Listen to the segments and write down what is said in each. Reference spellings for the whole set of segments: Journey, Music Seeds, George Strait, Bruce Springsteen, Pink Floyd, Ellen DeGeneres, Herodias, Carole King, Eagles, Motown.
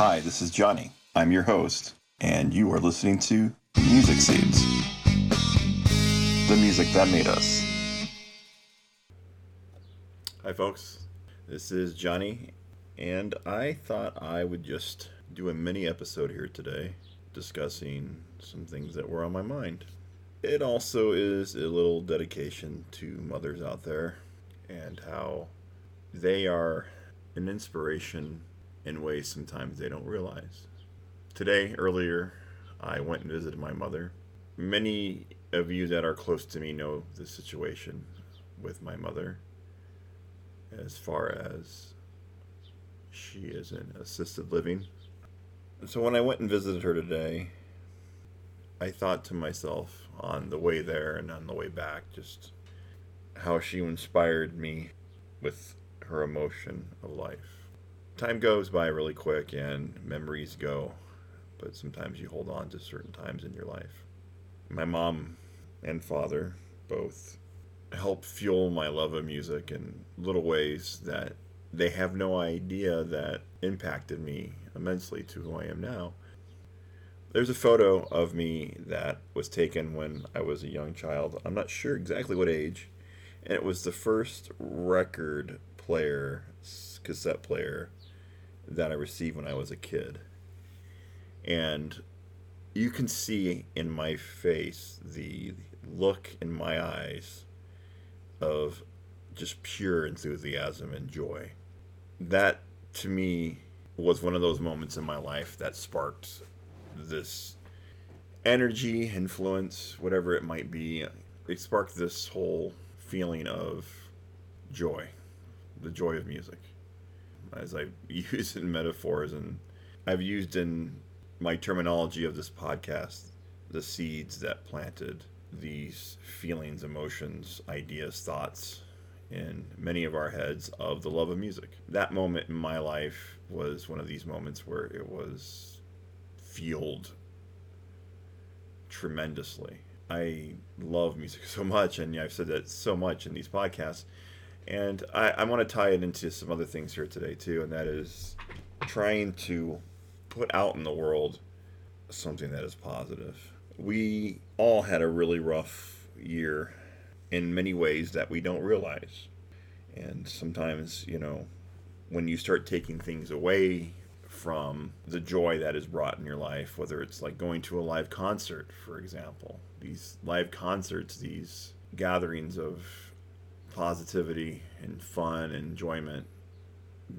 Hi, this is Johnny. I'm your host, and you are listening to Music Seeds, the music that made us. Hi, folks. This is Johnny, and I thought I would just do a mini episode here today discussing some things that were on my mind. It also is a little dedication to mothers out there and how they are an inspiration in ways sometimes they don't realize. Today, earlier, I went and visited my mother. Many of you that are close to me know the situation with my mother, as far as she is in assisted living. So when I went and visited her today, I thought to myself on the way there and on the way back, just how she inspired me with her emotion of life. Time goes by really quick and memories go, but sometimes you hold on to certain times in your life. My mom and father both help fuel my love of music in little ways that they have no idea that impacted me immensely to who I am now. There's a photo of me that was taken when I was a young child. I'm not sure exactly what age, and it was the first record player, cassette player, that I received when I was a kid. And you can see in my face the look in my eyes of just pure enthusiasm and joy. That, to me, was one of those moments in my life that sparked this energy, influence, whatever it might be. It sparked this whole feeling of joy, the joy of music, as I use in metaphors, and I've used in my terminology of this podcast, the seeds that planted these feelings, emotions, ideas, thoughts in many of our heads of the love of music. That moment in my life was one of these moments where it was fueled tremendously. I love music so much, and I've said that so much in these podcasts. And I want to tie it into some other things here today, too, and that is trying to put out in the world something that is positive. We all had a really rough year in many ways that we don't realize. And sometimes, you know, when you start taking things away from the joy that is brought in your life, whether it's like going to a live concert, for example, these live concerts, these gatherings of positivity and fun and enjoyment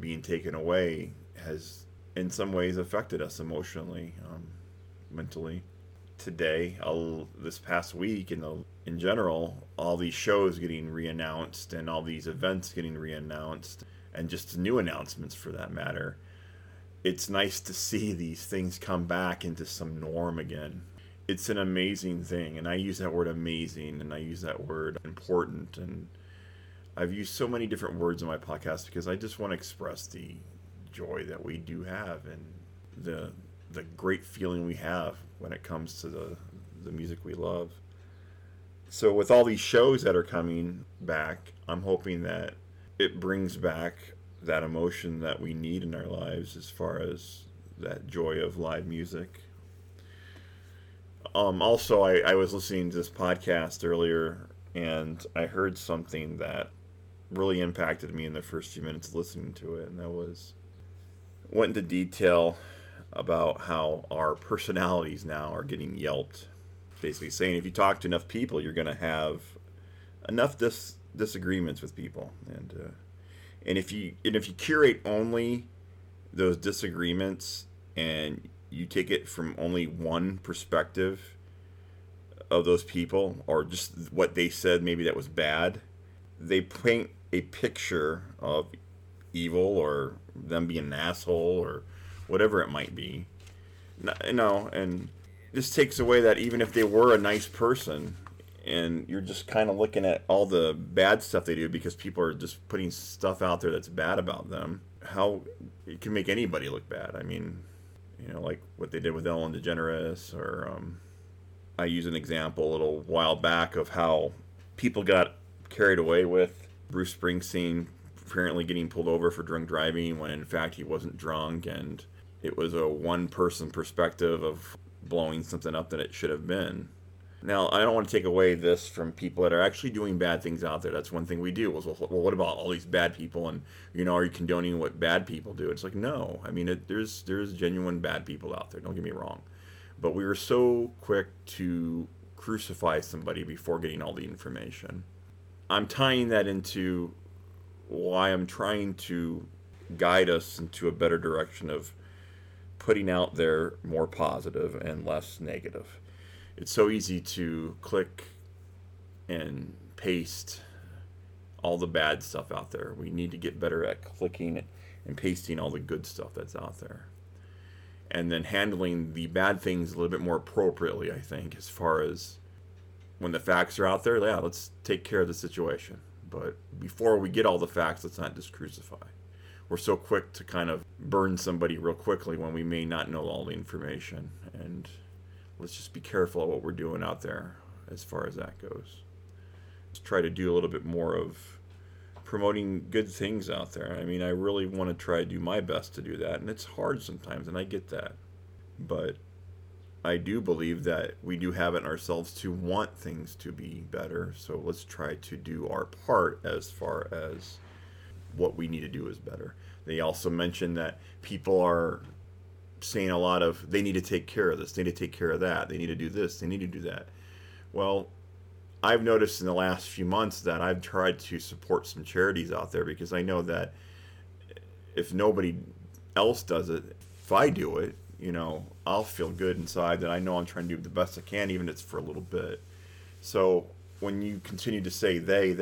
being taken away has in some ways affected us emotionally, mentally. Today, this past week, in general, all these shows getting reannounced and all these events getting reannounced, and just new announcements for that matter. It's nice to see these things come back into some norm again. It's an amazing thing, and I use that word amazing, and I use that word important, and I've used so many different words in my podcast because I just want to express the joy that we do have and the great feeling we have when it comes to the music we love. So with all these shows that are coming back, I'm hoping that it brings back that emotion that we need in our lives as far as that joy of live music. Also, I was listening to this podcast earlier, and I heard something that really impacted me in the first few minutes of listening to it, and that was, went into detail about how our personalities now are getting yelped, basically saying if you talk to enough people, you're going to have enough disagreements with people, and if you curate only those disagreements and you take it from only one perspective of those people, or just what they said, maybe that was bad, they paint a picture of evil or them being an asshole or whatever it might be. No, and this takes away that even if they were a nice person, and you're just kind of looking at all the bad stuff they do because people are just putting stuff out there that's bad about them, how it can make anybody look bad. I mean, you know, like what they did with Ellen DeGeneres, or I use an example a little while back of how people got carried away with Bruce Springsteen apparently getting pulled over for drunk driving when in fact he wasn't drunk, and It was a one-person perspective of blowing something up that it should have been. Now, I don't want to take away this from people that are actually doing bad things out there. That's one thing we do. Well, what about all these bad people? And, you know, are you condoning what bad people do? It's like, no. I mean, there's genuine bad people out there. Don't get me wrong. But we were so quick to crucify somebody before getting all the information. I'm tying that into why I'm trying to guide us into a better direction of putting out there more positive and less negative. It's so easy to click and paste all the bad stuff out there. We need to get better at clicking and pasting all the good stuff that's out there. And then handling the bad things a little bit more appropriately, I think, as far as when the facts are out there, yeah, let's take care of the situation. But before we get all the facts, let's not just crucify. We're so quick to kind of burn somebody real quickly when we may not know all the information. And let's just be careful of what we're doing out there as far as that goes. Let's try to do a little bit more of promoting good things out there. I mean, I really want to try to do my best to do that, and it's hard sometimes, and I get that. But I do believe that we do have it in ourselves to want things to be better, so let's try to do our part as far as what we need to do is better. They also mentioned that people are saying a lot of, they need to take care of this, they need to take care of that, they need to do this, they need to do that. Well, I've noticed in the last few months that I've tried to support some charities out there because I know that if nobody else does it, if I do it, you know, I'll feel good inside that I know I'm trying to do the best I can, even if it's for a little bit. So when you continue to say they,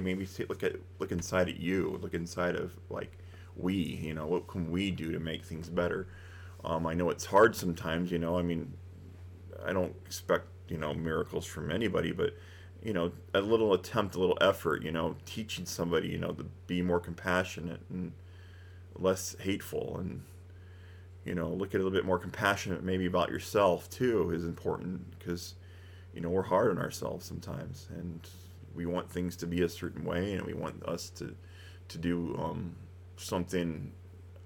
maybe look inside at you, look inside of like we, you know, what can we do to make things better? I know it's hard sometimes, you know, I mean, I don't expect, you know, miracles from anybody, but, you know, a little attempt, a little effort, you know, teaching somebody, you know, to be more compassionate and less hateful and, you know, look at a little bit more compassionate maybe about yourself too is important because, you know, we're hard on ourselves sometimes and we want things to be a certain way and we want us to do something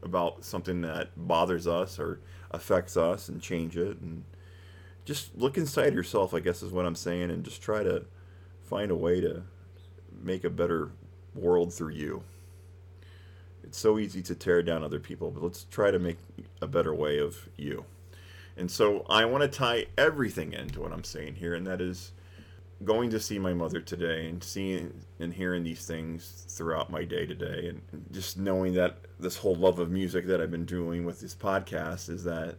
about something that bothers us or affects us and change it. And just look inside yourself, I guess is what I'm saying, and just try to find a way to make a better world through you. It's so easy to tear down other people, but let's try to make a better way of you. And so I want to tie everything into what I'm saying here, and that is going to see my mother today and seeing and hearing these things throughout my day to day, and just knowing that this whole love of music that I've been doing with this podcast is that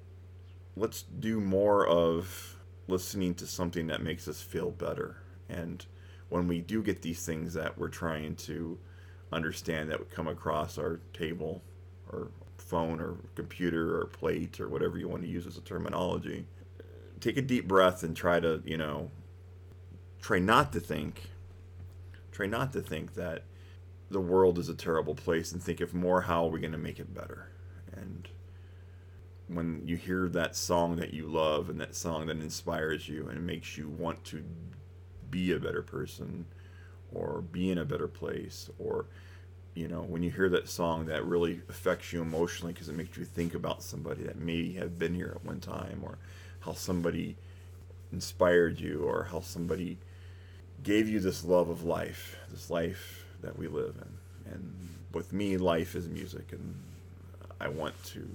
let's do more of listening to something that makes us feel better. And when we do get these things that we're trying to understand that would come across our table or phone or computer or plate or whatever you want to use as a terminology, take a deep breath and try to, you know, try not to think that the world is a terrible place and think of more how we're going to make it better. And when you hear that song that you love and that song that inspires you and makes you want to be a better person or be in a better place, or, you know, when you hear that song that really affects you emotionally because it makes you think about somebody that maybe have been here at one time, or how somebody inspired you, or how somebody gave you this love of life, this life that we live in. And with me, life is music, and I want to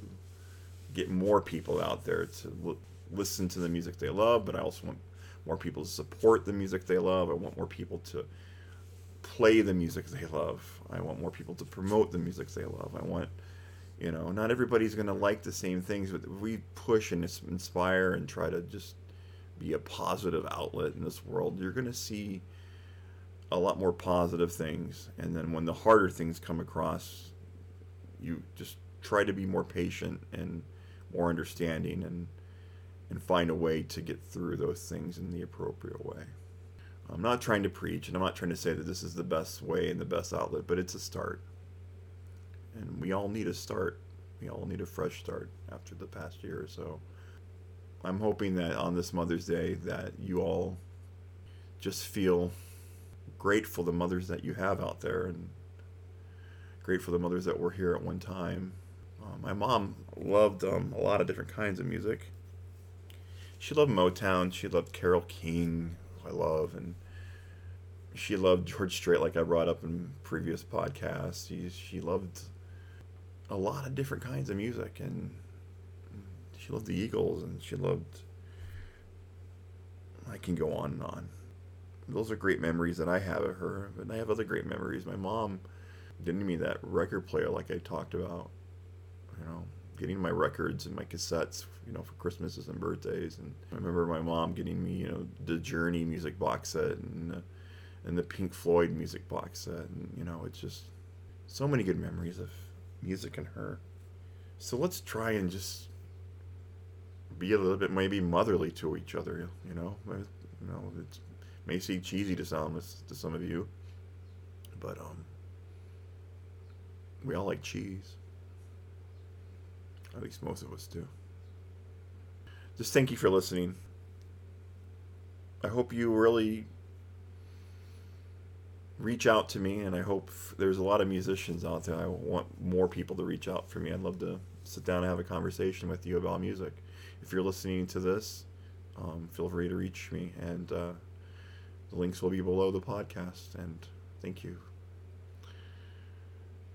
get more people out there to listen to the music they love, but I also want more people to support the music they love. I want more people to play the music they love. I want more people to promote the music they love. I want, you know, not everybody's going to like the same things, but we push and inspire and try to just be a positive outlet in this world, you're going to see a lot more positive things. And then when the harder things come across, you just try to be more patient and more understanding and find a way to get through those things in the appropriate way. I'm not trying to preach, and I'm not trying to say that this is the best way and the best outlet, but it's a start. And we all need a start. We all need a fresh start after the past year or so. I'm hoping that on this Mother's Day that you all just feel grateful the mothers that you have out there and grateful the mothers that were here at one time. My mom loved a lot of different kinds of music. She loved Motown. She loved Carole King, who I love, and she loved George Strait, like I brought up in previous podcasts. She loved a lot of different kinds of music, and she loved the Eagles, and she loved... I can go on and on. Those are great memories that I have of her, and I have other great memories. My mom didn't give me that record player like I talked about. You know, getting my records and my cassettes, you know, for Christmases and birthdays. And I remember my mom getting me, you know, the Journey music box set and the Pink Floyd music box set. And, you know, it's just so many good memories of music and her. So let's try and just be a little bit maybe motherly to each other, you know. It may seem cheesy to some of you, but we all like cheese. At least most of us do. Just thank you for listening. I hope you really reach out to me, and I hope there's a lot of musicians out there. I want more people to reach out for me. I'd love to sit down and have a conversation with you about music. If you're listening to this, feel free to reach me, and the links will be below the podcast. And thank you.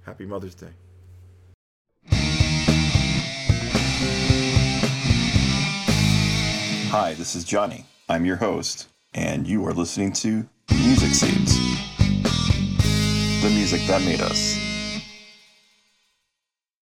Happy Mother's Day. Hi, this is Johnny. I'm your host, and you are listening to Music Seeds, the music that made us.